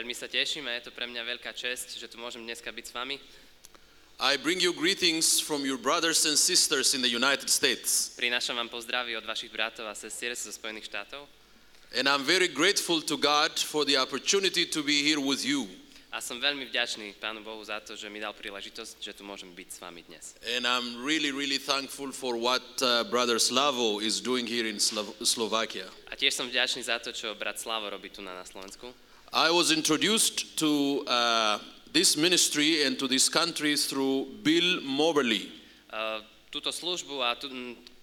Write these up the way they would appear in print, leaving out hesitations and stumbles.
Veľmi sa teším a je to pre mňa veľká česť, že tu môžem dneska byť s vami. I bring you greetings from your brothers and sisters in the United States. Prinášam vám pozdravy od vašich bratov a sestier zo Spojených štátov. And I'm very grateful to God for the opportunity to be here with you. A som veľmi vďačný Pánu Bohu za to, že mi dal príležitosť, že tu môžem byť s vami dnes. And I'm really thankful for what brother Slavo is doing here in Slovakia. A tiež som vďačný za to, čo brat Slavo robí tu na Slovensku. I was introduced to this ministry and to this country through Bill Moberly. Túto službu a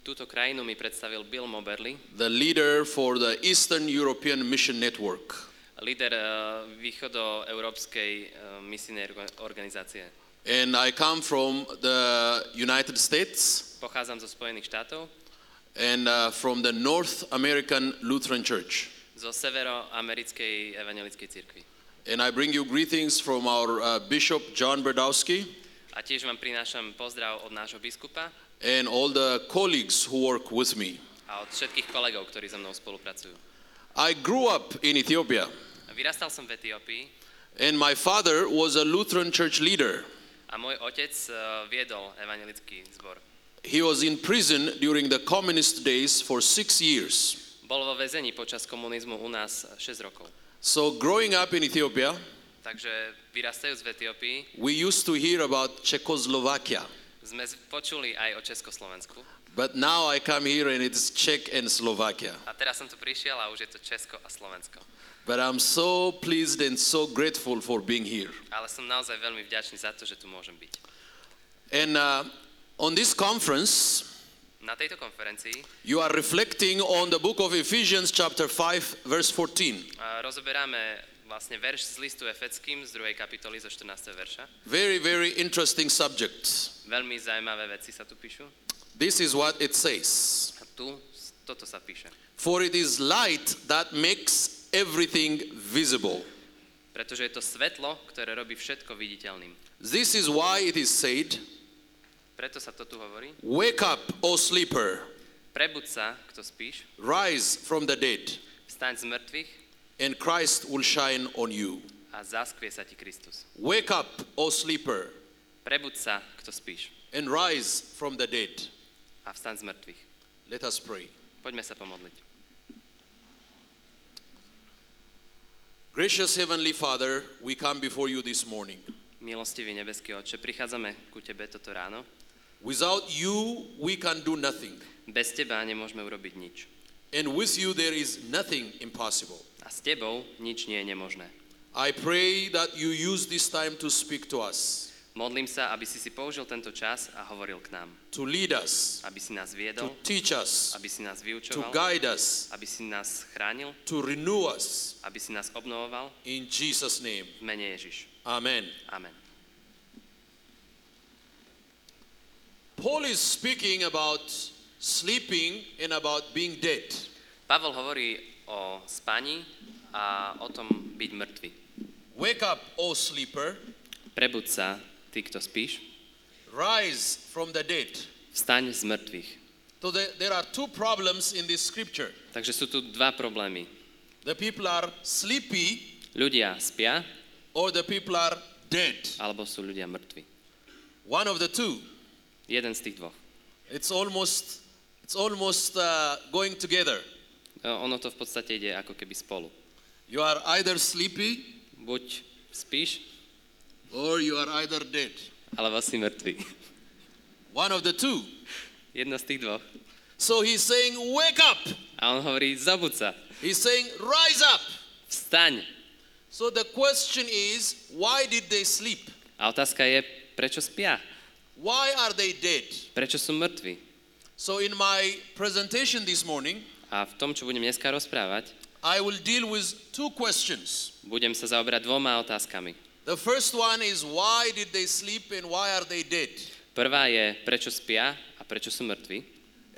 túto krajinu mi predstavil Bill Moberly. The leader for the Eastern European Mission Network. Líder východoeurópskej misijnej organizácie. And I come from the United States. Pochádzam zo Spojených štátov. And from the North American Lutheran Church. Zo severoamerickej evangelickej cirkvi. And I bring you greetings from our Bishop John Berdowski. A tiež vám prinášam pozdrav od nášho biskupa. And all the colleagues who work with me. A od všetkých kolegov, ktorí so mnou spolupracujú. I grew up in Ethiopia. A vyrastal som v Etiópii. And my father was a Lutheran church leader. A môj otec viedol evangelický zbor. He was in prison during the communist days for 6 years. Bol vo väzení počas komunizmu u nás 6 rokov. So growing up in Ethiopia, takže vyrastajúc v Etiópii, we used to hear about Czechoslovakia. Sme počuli aj o Československu. But now I come here and it's Czech and Slovakia. A teraz som tu prišiel a už je to Česko a Slovensko. But I'm so pleased and so grateful for being here. Ale som naozaj veľmi vďačný za to, že tu môžem byť. And on this conference, na tejto konferencii you are reflecting on the book of Ephesians chapter 5 verse 14. Rozoberáme vlastne verš z listu Efeským z 2. kapitoly zo 14. verša. Very interesting subject. Veľmi zaujímavé veci sa tu píšu. This is what it says. A tu toto sa píše. For it is light that makes everything visible. Pretože je to svetlo, ktoré robí všetko viditeľným. This is why it is said. Preto sa to tu hovorí. Wake up, O sleeper. Prebuď sa, kto spíš. Rise from the dead. Vstaň z mŕtvych. And Christ will shine on you. A zaskvie sa ti Kristus. Wake up, O sleeper. Prebuď sa, kto spíš. And rise from the dead. A vstaň z mŕtvych. Let us pray. Poďme sa pomodliť. Gracious Heavenly Father, we come before you this morning. Milostivý nebeský Otče, prichádzame ku tebe toto ráno. Without you we can do nothing. Bez teba nemôžeme urobiť nič. And with you there is nothing impossible. A s tebou nič nie je nemožné. I pray that you use this time to speak to us. Modlím sa, aby si použil tento čas a hovoril k nám. To lead us. Aby si nás viedol. To teach us. Aby si nás vyučoval. To guide us. Aby si nás chránil. To renew us. Aby si nás obnovoval. In Jesus name. V mene Ježiš. Amen. Amen. Paul is speaking about sleeping and about being dead. Pavol hovorí o spaní a o tom byť mŕtvy. Wake up, O sleeper. Prebuď sa, ty, kto spíš. Rise from the dead. Vstaň z mŕtvych. So there are two problems in this scripture. Takže sú tu dva problémy. The people are sleepy. Ľudia spia. Or the people are dead. Alebo sú ľudia mŕtvi. One of the two. Jeden z tých dvoch. It's almost going together. Ono to v podstate ide ako keby spolu. You are either sleepy, buď spíš, or you are either dead. Alebo si mŕtvy. One of the two. Jedna z tých dvoch. So he's saying wake up. A on hovorí zabuď sa. He's saying rise up. Vstaň. So the question is why did they sleep? A otázka je prečo spia? Why are they dead? Prečo sú mŕtvi? So in my presentation this morning, a v tom, čo budem dneska rozprávať, I will deal with two questions. Budem sa zaoberať dvoma otázkami. The first one is why did they sleep and why are they dead? Prvá je prečo spia a prečo sú mŕtvi?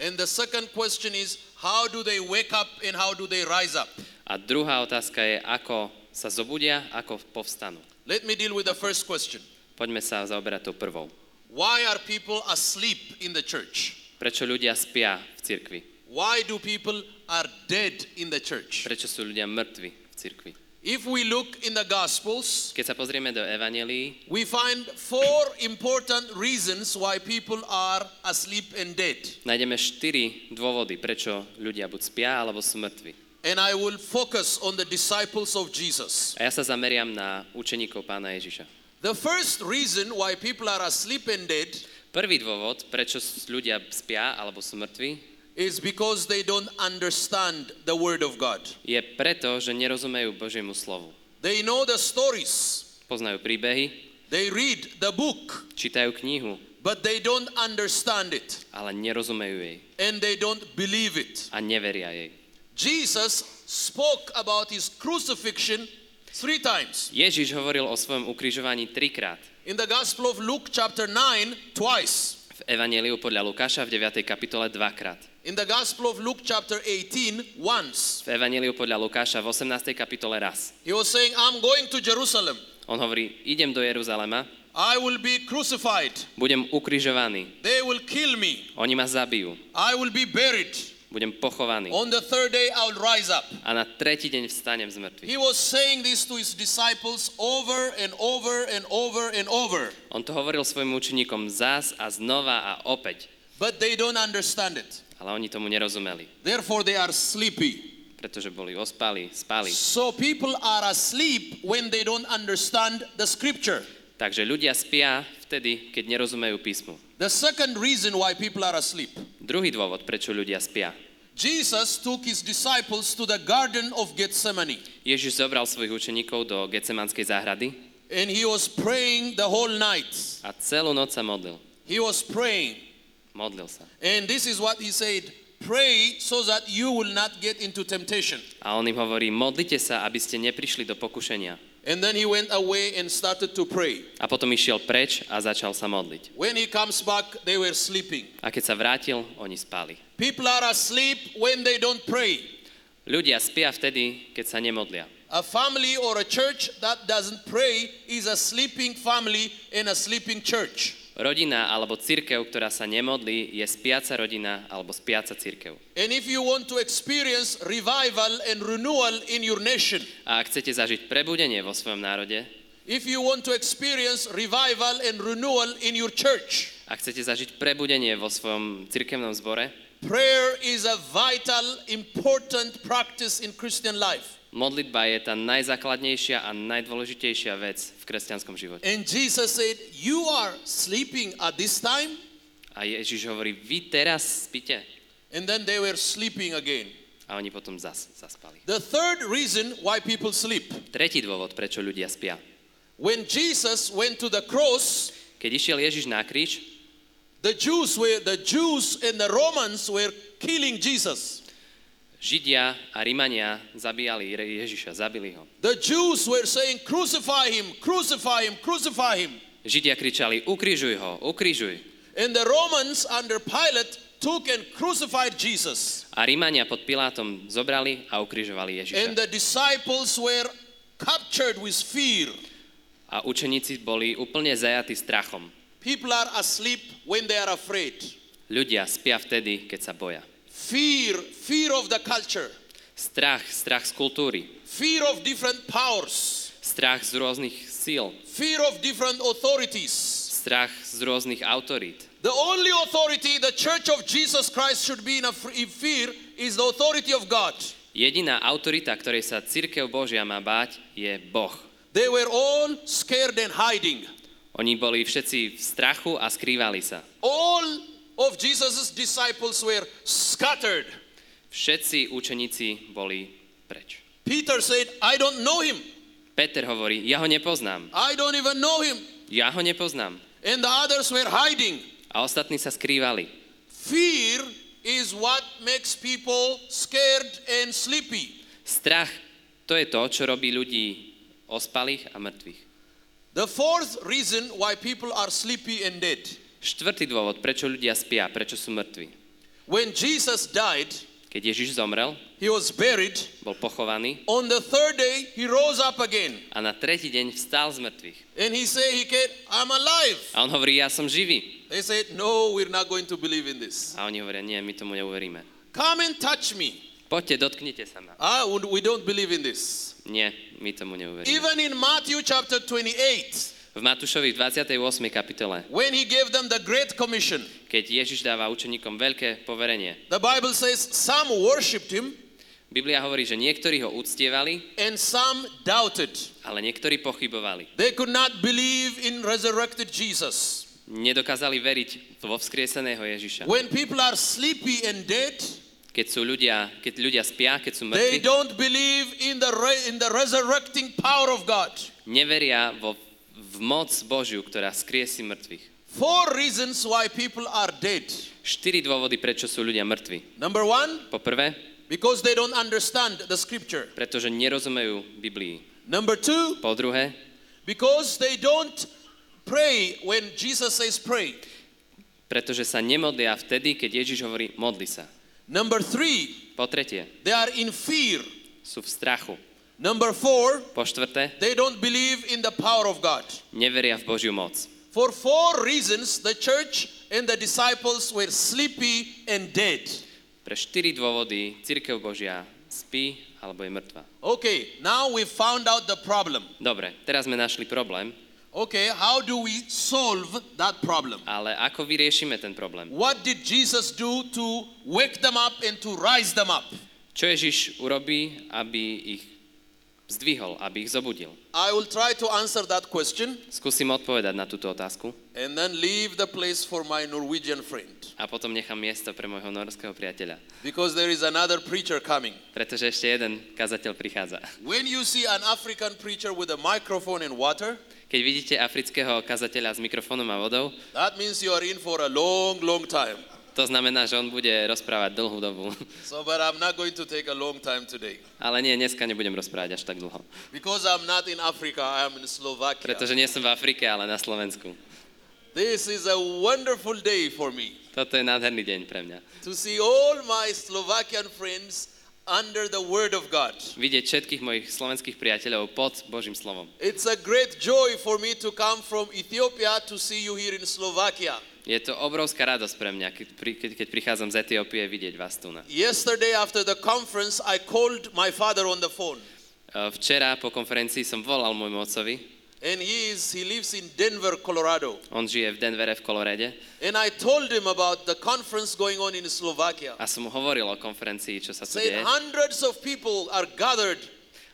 And the second question is how do they wake up and how do they rise up? A druhá otázka je ako sa zobudia, ako povstanú. Let me deal with the first question. Poďme sa zaoberať tou prvou. Why are people asleep in the church? Prečo ľudia spia v cirkvi? Why do people are dead in the church? Prečo sú ľudia mŕtvi v cirkvi? If we look in the Gospels, keď sa pozrieme do evanjelií, we find four important reasons why people are asleep and dead. Nájdeme 4 dôvody, prečo ľudia buď spia alebo sú mŕtvi. And I will focus on the disciples of Jesus. A ja sa zameriam na učeníkov Pána Ježiša. The first reason why people are asleep and dead, prvý dôvod, prečo ľudia spia alebo sú mŕtvi, is because they don't understand the word of God. Je preto, že nerozumejú Božiemu slovu. They know the stories. Poznajú príbehy. They read the book. Čítajú knihu. But they don't understand it. Ale nerozumejú jej. And they don't believe it. A neveria jej. Jesus spoke about his crucifixion 3 times. Ježiš hovoril o svojom ukrižovaní 3-krát. In the Gospel of Luke chapter 9 twice. V Evanjeliu podľa Lukáša v 9. kapitole 2-krát. In the Gospel of Luke chapter 18 once. V Evanjeliu podľa Lukáša v 18. kapitole raz. He was saying, I'm going to Jerusalem. On hovorí, idem do Jeruzalema. I will be crucified. Budem ukrižovaný. They will kill me. Oni ma zabijú. I will be buried. Budem pochovaný. On the third day I will rise up. A na tretí deň vstanem z mŕtvych. He was saying this to his disciples over and over and over and over. On to hovoril svojim učeníkom zás a znova a opäť. But they don't understand it. Ale oni tomu nerozumeli. Therefore they are sleepy. Pretože boli ospali, spali. So people are asleep when they don't understand the scripture. Takže ľudia spia vtedy, keď nerozumejú písmu. The second reason why people are asleep. Druhý dôvod, prečo ľudia spia. Jesus took his disciples to the garden of Getsemaní. Ježiš zobral svojich učeníkov do Getsemanskej záhrady. And he was praying the whole night. A celú noc sa modlil. He was praying. Modlil sa. And this is what he said, pray so that you will not get into temptation. A on im hovorí, modlite sa, aby ste neprišli do pokušenia. And then he went away and started to pray. A potom išiel preč a začal sa modliť. When he comes back, they were sleeping. A keď sa vrátil, oni spali. People are asleep when they don't pray. Ľudia spia vtedy, keď sa nemodlia. A family or a church that doesn't pray is a sleeping family and a sleeping church. Rodina alebo cirkev, ktorá sa nemodlí, je spiaca rodina alebo spiaca cirkev. And if you want to experience revival and renewal in your nation. A ak chcete zažiť prebudenie vo svojom národe. If you want to experience revival and renewal in your church. Ak chcete zažiť prebudenie vo svojom cirkevnom zbore. Prayer is a vital, important practice in Christian life. Modlitba je tá najzákladnejšia a najdôležitejšia vec v kresťanskom živote. And Jesus said, you are sleeping at this time? A Ježiš hovorí, vy teraz spíte. And then they were sleeping again. A oni potom zaspali. The third reason why people sleep. Tretí dôvod, prečo ľudia spia. When Jesus went to the cross, keď išiel Ježiš na kríž, the Jews and the Romans were killing Jesus. Židia a Rimania zabíjali Ježiša, zabili ho. The Jews were saying, crucify him, crucify him, crucify him. Židia kričali, ukrižuj ho, ukrižuj. And the Romans under Pilate took and crucified Jesus. A Rimania pod Pilátom zobrali a ukrižovali Ježiša. And the disciples were captured with fear. A učeníci boli úplne zajatí strachom. People are asleep when they are afraid. Ľudia spia vtedy, keď sa boja. Fear of the culture. Strach z kultúry. Fear of different powers. Strach z rôznych síl. Fear of different authorities. Strach z rôznych autorít. The only authority the Church of Jesus Christ should be in fear is the authority of God. Jediná autorita, ktorej sa cirkev Božia má báť, je Boh. They were all scared and hiding. Oni boli všetci v strachu a skrývali sa. All of Jesus' disciples were scattered. Všetci učeníci boli preč. Peter said, I don't know him. Peter hovorí, ja ho nepoznám. I don't even know him. Ja ho nepoznám. And the others were hiding. A ostatní sa skrývali. Fear is what makes people scared and sleepy. Strach, to je to, čo robí ľudí ospalých a mŕtvych. The fourth reason why people are sleepy and dead. Štvrtý dôvod, prečo ľudia spia, prečo sú mŕtvi. When Jesus died, keď Ježiš zomrel, he was buried, bol pochovaný. On the third day he rose up again. A na tretí deň vstal z mŕtvych. And he said, I'm alive. A on hovorí, ja som živý. They said, no, we're not going to believe in this. A oni hovoria, nie, my tomu neuveríme. Come and touch me. Poďte, dotknite sa ma. We don't believe in this. Nie, my tomu neuveríme. Even in Matthew chapter 28. V Matúšovi 28. kapitole. When he gave them the great commission. Keď Ježiš dáva učeníkom veľké poverenie. The Bible says some worshipped him. Biblia hovorí, že niektorí ho uctievali, and some doubted. Ale niektorí pochybovali. They could not believe in resurrected Jesus. Nedokázali veriť vo vzkrieseného Ježiša. When people are sleepy and dead, keď ľudia spia, keď sú mŕtvi, they don't believe in the resurrecting power of God. Neveria v moc Božiu, ktorá skriesí mŕtvych. Four reasons why people are dead. 4 dôvody, prečo sú ľudia mŕtvi. Number one, poprvé, because they don't understand the scripture. Pretože nerozumejú Biblii. Number two, po druhé, because they don't pray when Jesus says pray. Pretože sa nemodlia vtedy, keď Ježiš hovorí modli sa. Number three, po tretie, they are in fear. Sú v strachu. Number four, po štvrté, they don't believe in the power of God. Neveria v Božiu moc. For four reasons the church and the disciples were sleepy and dead. Pre 4 dôvody cirkev Božia spí alebo je mŕtva. Okay, now we found out the problem. Dobre, teraz sme našli problém. Okay, how do we solve that problem? Ale ako vyriešime ten problém? What did Jesus do to wake them up and to rise them up? Čo Ježiš urobí, aby ich zdvihol, aby ich zobudil? I will try to answer that question. Skúsim odpovedať na túto otázku. And then leave the place for my Norwegian friend. A potom nechám miesto pre môjho norského priateľa. Because there is another preacher coming. Pretože ešte jeden kazateľ prichádza. When you see an African preacher with a microphone and water, keď vidíte afrického kazateľa s mikrofónom a vodou, that means you are in for a long, long time. To znamená, že on bude rozprávať dlhú dobu. So, but I'm not going to take a long time today. Ale nie, dneska nebudem rozprávať až tak dlho. Because I'm not in Africa, I am in Slovakia. Pretože nie som v Afrike, ale na Slovensku. This is a wonderful day for me. Toto je nádherný deň pre mňa. To see all my Slovakian friends under the word of God. Vidieť všetkých mojich slovenských priateľov pod Božím slovom. It's a great joy for me to come from Ethiopia to see you here in Slovakia. Je to obrovská radosť pre mňa, keď prichádzam z Etiópie vidieť vás tu na. Yesterday after the conference I called my father on the phone. Včera po konferencii som volal môjmu otcovi. And he lives in Denver, Colorado. On žije v Denvere v Colorade. And I told him about the conference going on in Slovakia. A som mu hovoril o konferencii, čo sa tu deje. Hundreds of people are gathered.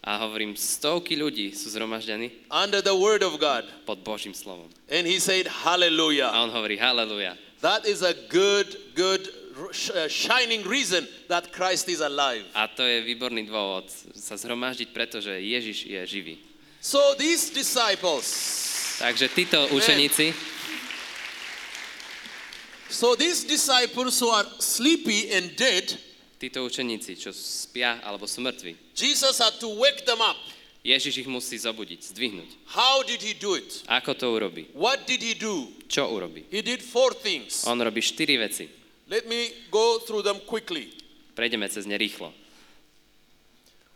A hovorím, stovky ľudí sú zhromaždení under the word of God. Pod Božím slovom. And he said hallelujah. A on hovorí hallelujah. That is a good shining reason that Christ is alive. A to je výborný dôvod sa zhromaždiť, pretože Ježiš je živý. So these disciples. Takže títo učeníci. So these disciples who are sleepy and dead. Títo učeníci, čo spia alebo sú mŕtvi. Jesus had to wake them up. Ježiš ich musí zobudiť, zdvihnúť. How did he do it? Ako to urobí? What did he do? Čo urobí? He did four things. On robí 4 veci. Let me go through them quickly. Prejdeme cez ne rýchlo.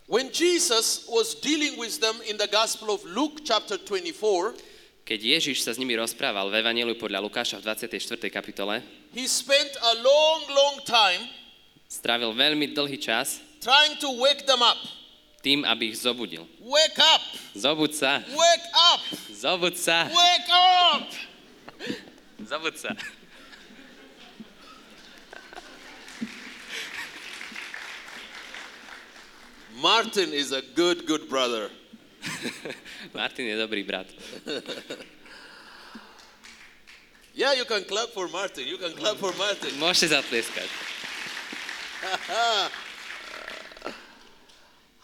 When Jesus was dealing with them in the Gospel of Luke chapter 24, keď Ježiš sa s nimi rozprával v Evanjeliu podľa Lukáša v 24. kapitole, he spent a long time. Strávil veľmi dlhý čas trying to wake them up. Tým, aby ich zobudil. Wake up! Zobuď sa. Wake up! Zobuď sa. Wake up! Zobuď sa. Martin is a good brother. Martin je dobrý brat. Yeah, you can clap for Martin. You can clap for Martin. Môžete zatleskať.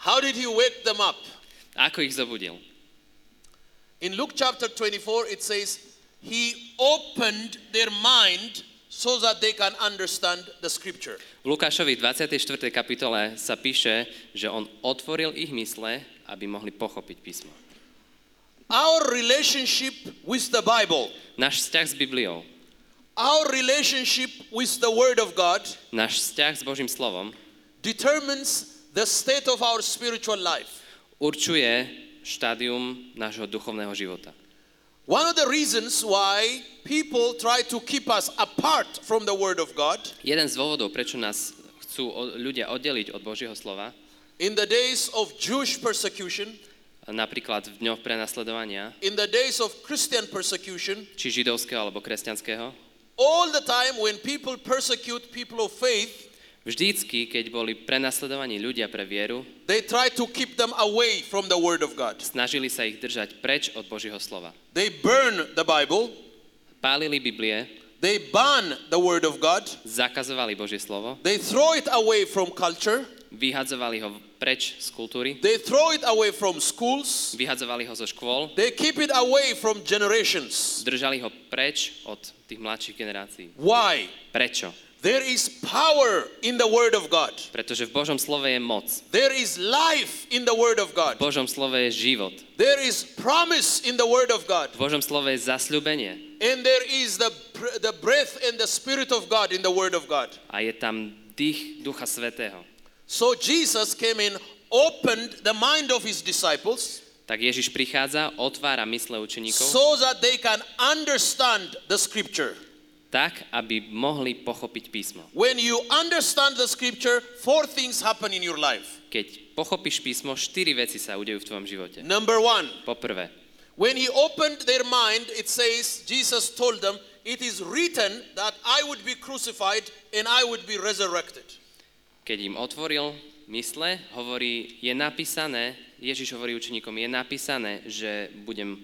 How did he wake them up? Ako ich zobudil? In Luke chapter 24 it says he opened their mind so that they can understand the scripture. V Lukášovi 24. kapitole sa píše, že on otvoril ich mysle, aby mohli pochopiť písmo. Our relationship with the Bible. Náš vzťah s Bibliou. Our relationship with the word of God, náš vzťah s Božím slovom, determines the state of our spiritual life. Určuje štádium nášho duchovného života. One of the reasons why people try to keep us apart from the word of God. Jeden z dôvodov, prečo nás chcú ľudia oddeliť od Božieho slova. In the days of Jewish persecution, napríklad v dňoch prenasledovania, in the days of Christian persecution, či židovského alebo kresťanského, all the time when people persecute people of faith, vždycky, keď boli prenasledovaní ľudia pre vieru, they tried to keep them away from the word of God. Snažili sa ich držať preč od Božieho slova. They burn the Bible. Pálili Biblie. They ban the word of God. Zakazovali Božie slovo. They throw it away from culture. Vyhadzovali ho preč z kultúry. They throw it away from schools. Vyhadzovali ho zo škôl. They keep it away from generations. Držali ho preč od tých mladších generácií. Why? Prečo? There is power in the word of God. Pretože v Božom slove je moc. There is life in the word of God. V Božom slove je život. There is promise in the word of God. V Božom slove je zasľúbenie. And there is the breath and the spirit of God in the word of God. A je tam dých Ducha Svätého. So Jesus came in, opened the mind of his disciples. Tak Ježiš prichádza, otvára mysle učeníkov. So that they can understand the scripture. Tak, aby mohli pochopiť písmo. When you understand the scripture, four things happen in your life. Keď pochopíš písmo, štyri veci sa udejú v tvojom živote. Number one. Poprvé. When he opened their mind, it says, Jesus told them, it is written that I would be crucified and I would be resurrected. Keď im otvoril mysle, hovorí, je napísané, Ježiš hovorí učeníkom, je napísané, že budem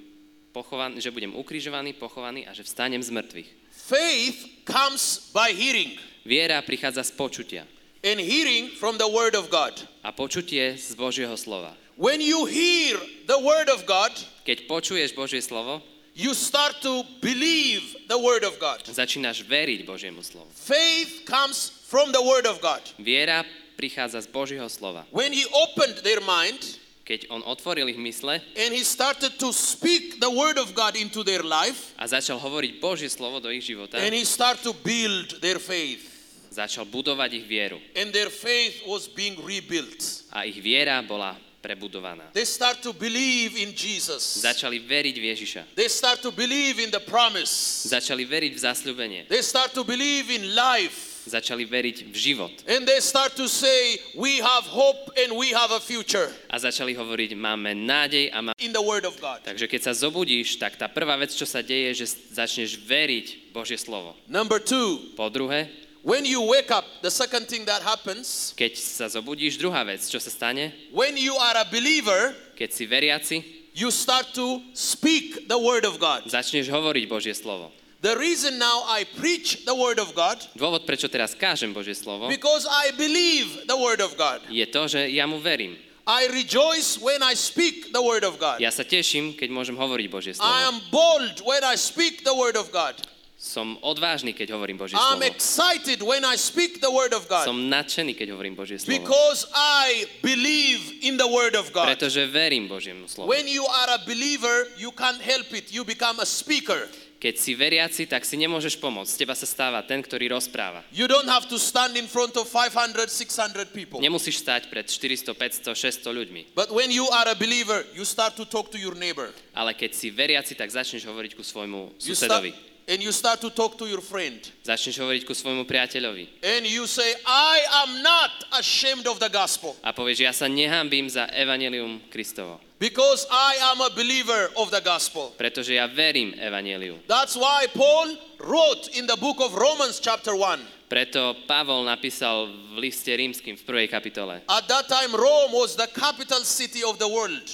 pochovaný, že budem ukrižovaný, pochovaný a že vstanem z mŕtvych. Faith comes by hearing. Viera prichádza z počutia. And hearing from the word of God. A počutie z Božieho slova. When you hear the word of God, keď počuješ Božie slovo, you start to believe the word of God. Začínaš veriť Božiemu slovu. Faith comes from the word of God. Viera prichádza z Božieho slova. When he opened their mind, keď on otvoril ich mysle, and he started to speak the word of God into their life, a začal hovoriť Božie slovo do ich života, and he started to build their faith, začal budovať ich vieru, and their faith was being rebuilt, a ich viera bola prebudovaná. They start to believe in Jesus. Začali veriť v Ježiša. They start to believe in the promise. Začali veriť v zasľúbenie. They start to believe in life. Začali veriť v život. And they start to say, we have hope and we have a future. A začali hovoriť, máme nádej a máme in the word of God. Takže keď sa zobudíš, tak tá prvá vec, čo sa deje, že začneš veriť Božie slovo. Number two. Po druhé, when you wake up, the second thing that happens, keď sa zobudíš, druhá vec, čo sa stane, when you are a believer, keď si veriaci, you start to speak the word of God. Začneš hovoriť Božie slovo. The reason now I preach the word of God, dôvod, prečo teraz kážem Božie slovo, because I believe the word of God, je to, že ja mu verím. I rejoice when I speak the word of God. Ja sa teším, keď môžem hovoriť Božie slovo. I am bold when I speak the word of God. Som odvážny, keď hovorím Božie slovo. I'm excited when I speak the word of God. Som nadšený, keď hovorím Božie slovo. Because I believe in the word of God. Pretože verím Božiemu slovu. When you are a believer, you can't help it. You become a speaker. Keď si veriaci, tak si nemôžeš pomôcť. Z teba sa stáva ten, ktorý rozpráva. You don't have to stand in front of 500, 600 people. Nemusíš stáť pred 400, 500, 600 ľuďmi. But when you are a believer, you start to talk to your neighbor. Ale keď si veriaci, tak začneš hovoriť ku svojmu susedovi. And you start to talk to your friend. Začneš hovoriť ku svojmu priateľovi. And you say, I am not ashamed of the gospel. A povieš, ja sa nehanbím za evanjelium Kristovo. Because I am a believer of the gospel. Pretože ja verím evanjeliu. That's why Paul wrote in the book of Romans chapter 1. Preto Pavol napísal v liste rímskym v 1. kapitole. At that time Rome was the capital city of the world.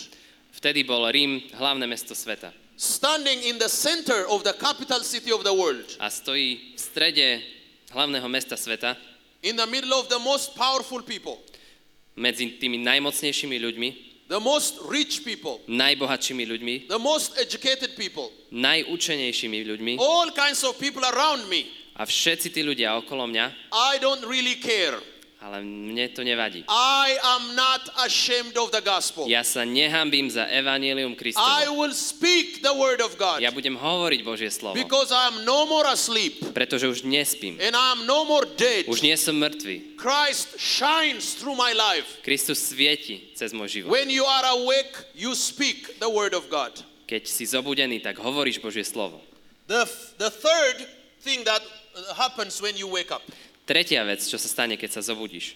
Vtedy bol Rím hlavné mesto sveta. Standing in the center of the capital city of the world. A stojí v strede hlavného mesta sveta. In the middle of the most powerful people. Medzi tými najmocnejšími ľuďmi. The most rich people, najbohatšími ľuďmi, the most educated people, najučenejšími ľuďmi, all kinds of people around me, a všetci tí ľudia okolo mňa, I don't really care, ale mne to nevadí. I am not ashamed of the gospel. Ja sa nehanbím za evanjelium Kristovo. I will speak the word of God. Ja budem hovoriť Božie slovo. Because I am no more asleep. Pretože už nespím. And I am no more dead. Už nie som mŕtvy. Christ shines through my life. Kristus svieti cez môj život. When you are awake, you speak the word of God. Keď si zobudený, tak hovoríš Božie slovo. The third thing that happens when you wake up. Tretia vec, čo sa stane, keď sa zobudíš.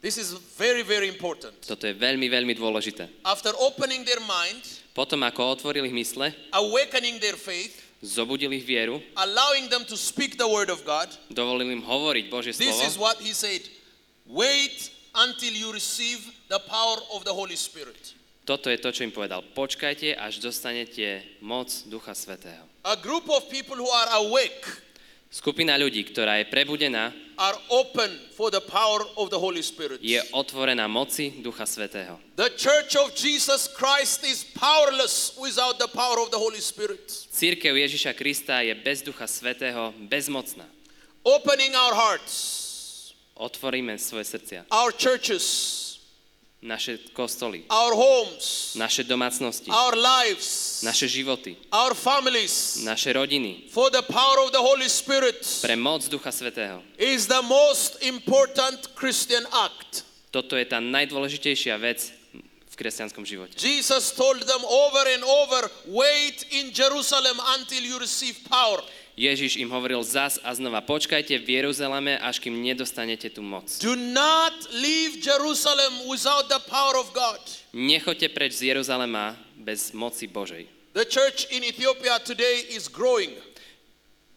This is very, very important. Toto je veľmi, veľmi dôležité. After opening their mind, potom ako otvorili ich mysle, awakening their faith, zobudili ich vieru, allowing them to speak the word of God, dovolili im hovoriť Božie slovo. This is what he said. Wait until you receive the power of the Holy Spirit. Toto je to, čo im povedal. Počkajte, až dostanete moc Ducha Svätého. A group of people who are awake, skupina ľudí, ktorá je prebudená, are open for the power of the Holy Spirit. Je otvorená moci Ducha Svätého. The Church of Jesus Christ is powerless without the power of the Holy Spirit. Cirkev Ježiša Krista je bez Ducha Svätého bezmocná. Opening our hearts. Otvoríme svoje srdcia. Our churches. Naše kostoly. Our homes. Naše domácnosti. Our lives. Naše životy. Our families. Naše rodiny. For the power of the Holy Spirit. Pre moc Ducha Svätého. Is the most important Christian act. Toto je tá najdôležitejšia vec v kresťanskom živote. Jesus told them over and over, wait in Jerusalem until you receive power. Ježiš im hovoril zas a znova, počkajte v Jeruzaleme, až kým nedostanete tú moc. Do not leave Jerusalem without the power of God. Nechoďte preč z Jeruzalema bez moci Božej. The church in Ethiopia today is growing.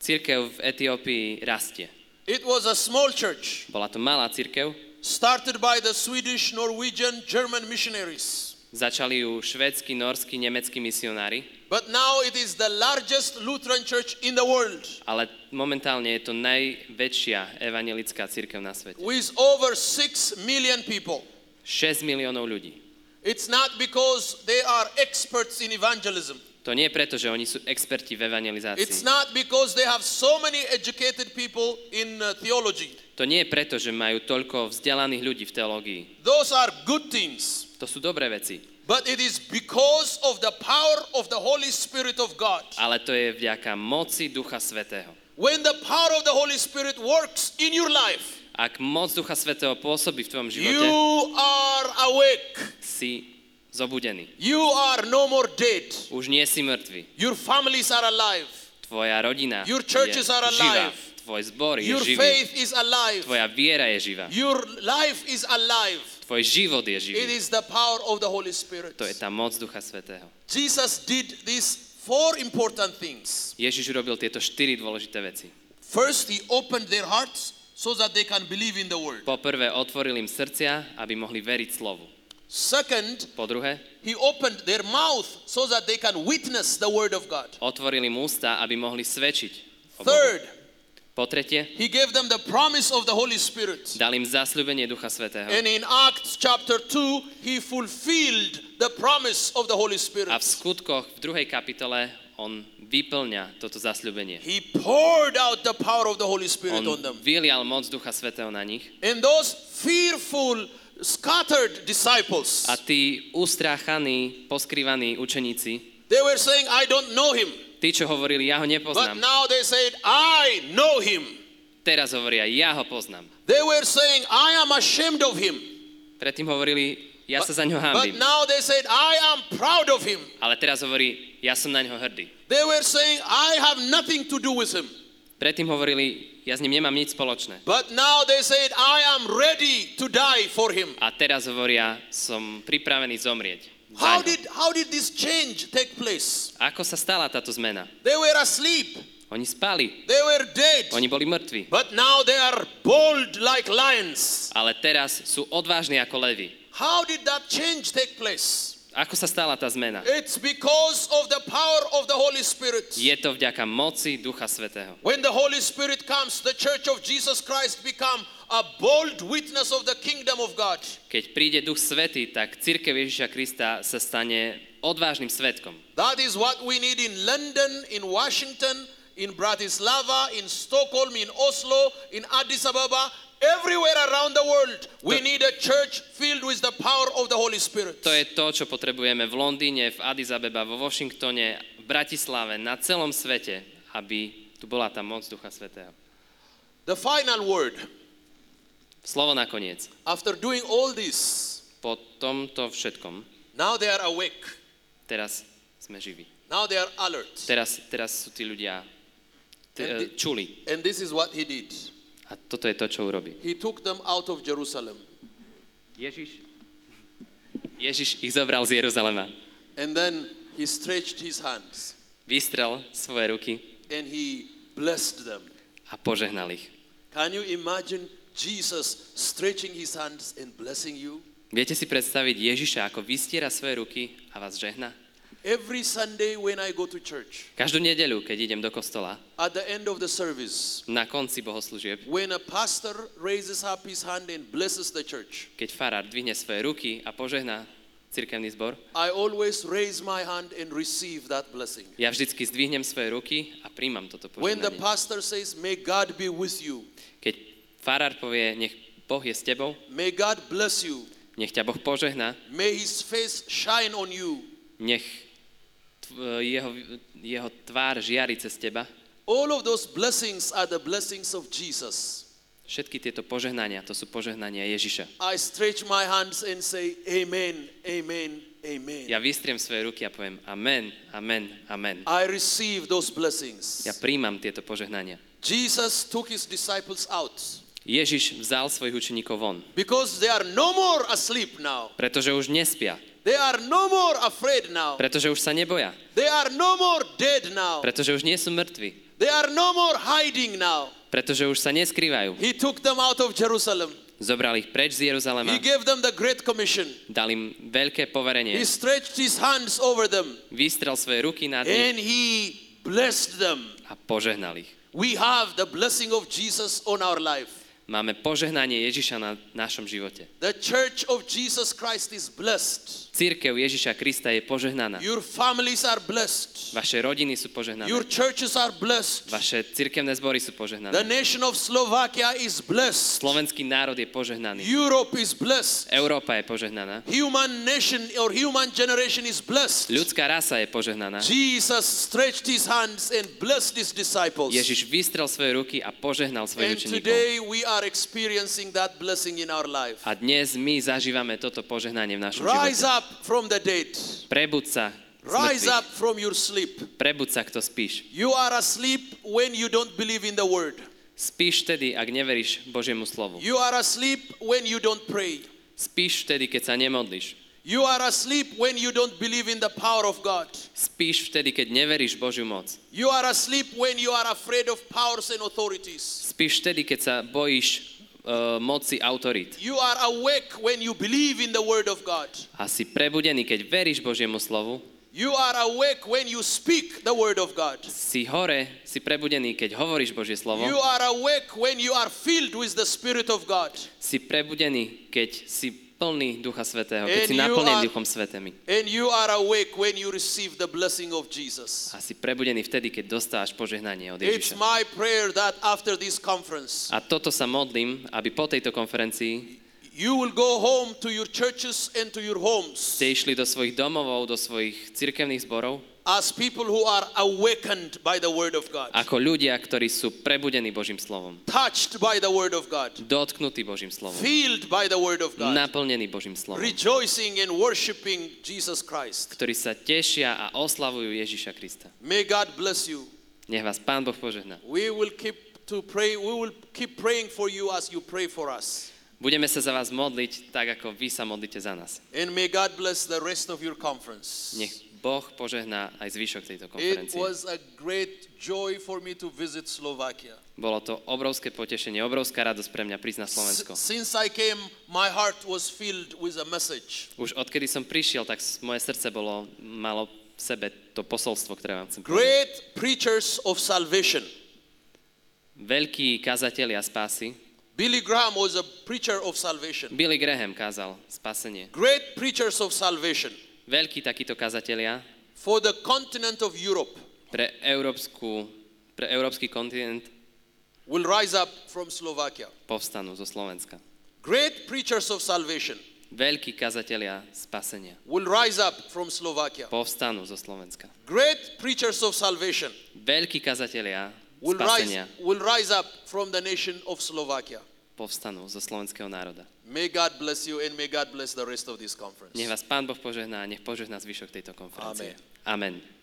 Cirkev v Etiópii rastie. It was a small church. Bola to malá cirkev. Started by the Swedish, Norwegian, German missionaries. Začali ju švédsky, norskí, nemeckí misionári. But now it is the largest Lutheran church in the world. Ale momentálne je to najväčšia evanjelická cirkev na svete. With over 6 million people. 6 miliónov ľudí. It's not because they are experts in evangelism. To nie je preto, že oni sú experti v evangelizácii. It's not because they have so many educated people in theology. To nie je preto, že majú toľko vzdelaných ľudí v teológii. Those are good things. To sú dobré veci. But it is because of the power of the Holy Spirit of God. Ale to je vďaka moci Ducha Svätého. When the power of the Holy Spirit works in your life. Ak moc Ducha Svätého pôsobí v tvojom živote. You are awake. Si zobudený. You are no more dead. Už nie si mŕtvy. Your families are alive. Tvoja rodina. Your churches are alive. Živá. Tvoj zbor je živý. Your faith is alive. Tvoja viera je živá. Your life is alive. Tvoj život je živý. It is the power of the Holy Spirit. To je tá moc Ducha Svätého. Jesus did these four important things. Ježiš urobil tieto štyri dôležité veci. First, he opened their hearts so that they can believe in the word. Po prvé, otvoril im srdcia, aby mohli veriť slovu. Second, po druhé, he opened their mouth so that they can witness the word of God. Otvoril im ústa, aby mohli svedčiť. Third, po tretie, he gave them the promise of the Holy Spirit. Dal im zasľúbenie Ducha Svätého. And in Acts chapter 2 he fulfilled the promise of the Holy Spirit. A v skutkoch v 2. kapitole on vyplňa toto zasľúbenie. He poured out the power of the Holy Spirit on them. On vylial moc Ducha Svätého na nich. And those fearful scattered disciples. A tí ustráchaní, poskrývaní učeníci. They were saying, I don't know him. Tí, čo hovorili, ja ho nepoznám. But now they said, I know him. Teraz hovoria, ja ho poznám. They were saying, I am ashamed of him. Predtým hovorili, ja sa za ňo hanbím. But now they said, I am proud of him. Ale teraz hovorí, ja som na ňo hrdý. They were saying, I have nothing to do with him. Predtým hovorili, ja s ním nemám nič spoločné. But now they said, I am ready to die for him. A teraz hovoria, som pripravený zomrieť. How did this change take place? Ako sa stala táto zmena? They were asleep. Oni spali. They were dead. Oni boli mŕtvi. But now they are bold like lions. Ale teraz sú odvážni ako levi. How did that change take place? Ako sa stala tá zmena? It's because of the power of the Holy Spirit. Je to vďaka moci Ducha Svätého. When the Holy Spirit comes, the Church of Jesus Christ become a bold witness of the kingdom of God. Keď príde Duch Svätý, tak cirkev Ježiša Krista sa stane odvážnym svedkom. That is what we need in London, in Washington, in Bratislava, in Stockholm, in Oslo, in Addis Ababa. Everywhere around the world we need a church filled with the power of the Holy Spirit. To je to, čo potrebujeme v Londýne, v Addis Abebe, vo Washingtone, v Bratislave, na celom svete, aby tu bola tá moc Ducha Svätého. The final word. Slovo nakoniec. After doing all this, po tomto všetkom, now they are awake. Teraz sme živí. Now they are alert. Teraz sú tí ľudia čuli. And this is what he did. A A toto je to, čo urobí. He took them out of Jerusalem. Ježiš ich zobral z Jeruzalema. And then he stretched his hands. Vystrel svoje ruky. And he blessed them. A požehnal ich. Can you imagine Jesus stretching his hands and blessing you? Viete si predstaviť Ježiša, ako vystiera svoje ruky a vás žehná? Every Sunday when I go to church. Každú nedeľu, keď idem do kostola. At the end of the service. Na konci bohoslúžieb. When a pastor raises up his hand and blesses the church. Keď farár dvihne svoje ruky a požehná cirkevný zbor. I always raise my hand and receive that blessing. Ja vždycky zdvihnem svoje ruky a príjmam toto požehnanie. When the pastor says, "May God be with you." Keď farár povie, nech Boh je s tebou. May God bless you. Nech ťa Boh požehná. May his face shine on you. Nech jeho tvár žiari cez teba. All of those blessings are the blessings of Jesus. Všetky tieto požehnania, to sú požehnania Ježiša. I stretch my hands and say amen, amen, amen. Ja vystriem svoje ruky a poviem amen, amen, amen. I receive those blessings. Ja príjmam tieto požehnania. Jesus took his disciples out. Ježiš vzal svojich učeníkov von. Because they are no more asleep now. Pretože už nespia. They are no more afraid now. Pretože už sa neboja. They are no more dead now. Pretože už nie sú mŕtvi. They are no more hiding now. Pretože už sa neskrývajú. He took them out of Jerusalem. Zobral ich preč z Jeruzalema. He gave them the great commission. Dal im veľké poverenie. He stretched his hands over them. Vystrel svoje ruky nad nich. And he blessed them. A požehnal ich. We have the blessing of Jesus on our life. Máme požehnanie Ježiša na našom živote. The Church of Jesus Christ is blessed. Cirkev Ježiša Krista je požehnaná. Your families are blessed. Vaše rodiny sú požehnané. Your churches are blessed. Vaše cirkevné zbory sú požehnané. The nation of Slovakia is blessed. Slovenský národ je požehnaný. Europe is blessed. Európa je požehnaná. Human nation or human generation is blessed. Ľudská rasa je požehnaná. Jesus stretched his hands and blessed his disciples. Ježiš vystrel svoje ruky a požehnal svojich učeníkov. And today we are experiencing that blessing in our life. A dnes my zažívame toto požehnanie v našom živote. Rise up from the dead. Prebuď sa. Rise up from your sleep. Prebuď sa, kto spíš. You are asleep when you don't believe in the word. Spíš vtedy, ak neveríš Božiemu slovu. You are asleep when you don't pray. Spíš vtedy, keď sa nemodlíš. You are asleep when you don't believe in the power of God. Spíš vtedy, keď neveríš Božiu moc. You are asleep when you are afraid of powers and authorities. Spíš vtedy, keď sa bojíš moci autorít. You are awake when you believe in the word of God. A si prebudený, keď veríš Božiemu slovu. You are awake when you speak the word of God. Si prebudený, keď hovoríš Božie slovo. You are awake when you are filled with the Spirit of God. Si prebudený, keď si plný Ducha Svätého, keď si naplnený Duchom Svätým. And you are awake when you receive the blessing of Jesus. A si prebudený vtedy, keď dostávaš požehnanie od Ježiša. It's my prayer that after this conference. A toto sa modlím, aby po tejto konferencii you will go home to your churches and to your homes. Ste išli do svojich domov, do svojich cirkevných zborov. As people who are awakened by the word of God. Ako ľudia, ktorí sú prebudení Božím slovom. Touched by the word of God. Dotknutí Božím slovom. Filled by the word of God. Naplnení Božím slovom. Rejoicing and worshiping Jesus Christ. Ktorí sa tešia a oslavujú Ježiša Krista. May God bless you. Nech vás Pán Boh požehná. We will keep praying for you as you pray for us. Budeme sa za vás modliť, tak ako vy sa modlíte za nás. And may God bless the rest of your conference. Nech Boh požehná aj zvyšok tejto konferencie. It was a great joy for me to visit Slovakia. Bolo to obrovské potešenie, obrovská radosť pre mňa prísť na Slovensko. Since I came, my heart was filled with a message. Už odkedy som prišiel, tak moje srdce malo v sebe to posolstvo, ktoré vám chcem povedať. Great preachers of salvation. Veľkí kazatelia spásy. Billy Graham was a preacher of salvation. Billy Graham kázal spasenie. Great preachers of salvation. Veľkí takíto kazatelia for the continent of Europe pre európsky kontinent will rise up from Slovakia. Povstanú zo Slovenska. Great preachers of salvation. Veľkí kazatelia spasenia will rise up from Slovakia. Povstanú zo Slovenska. Great preachers of salvation. Veľkí kazatelia spasenia will rise up from the nation of Slovakia. Povstanú zo slovenského národa. May God bless you and may God bless the rest of this conference. Nech vás Pán Boh požehná a nech požehná zvyšok tejto konferencie. Amen. Amen.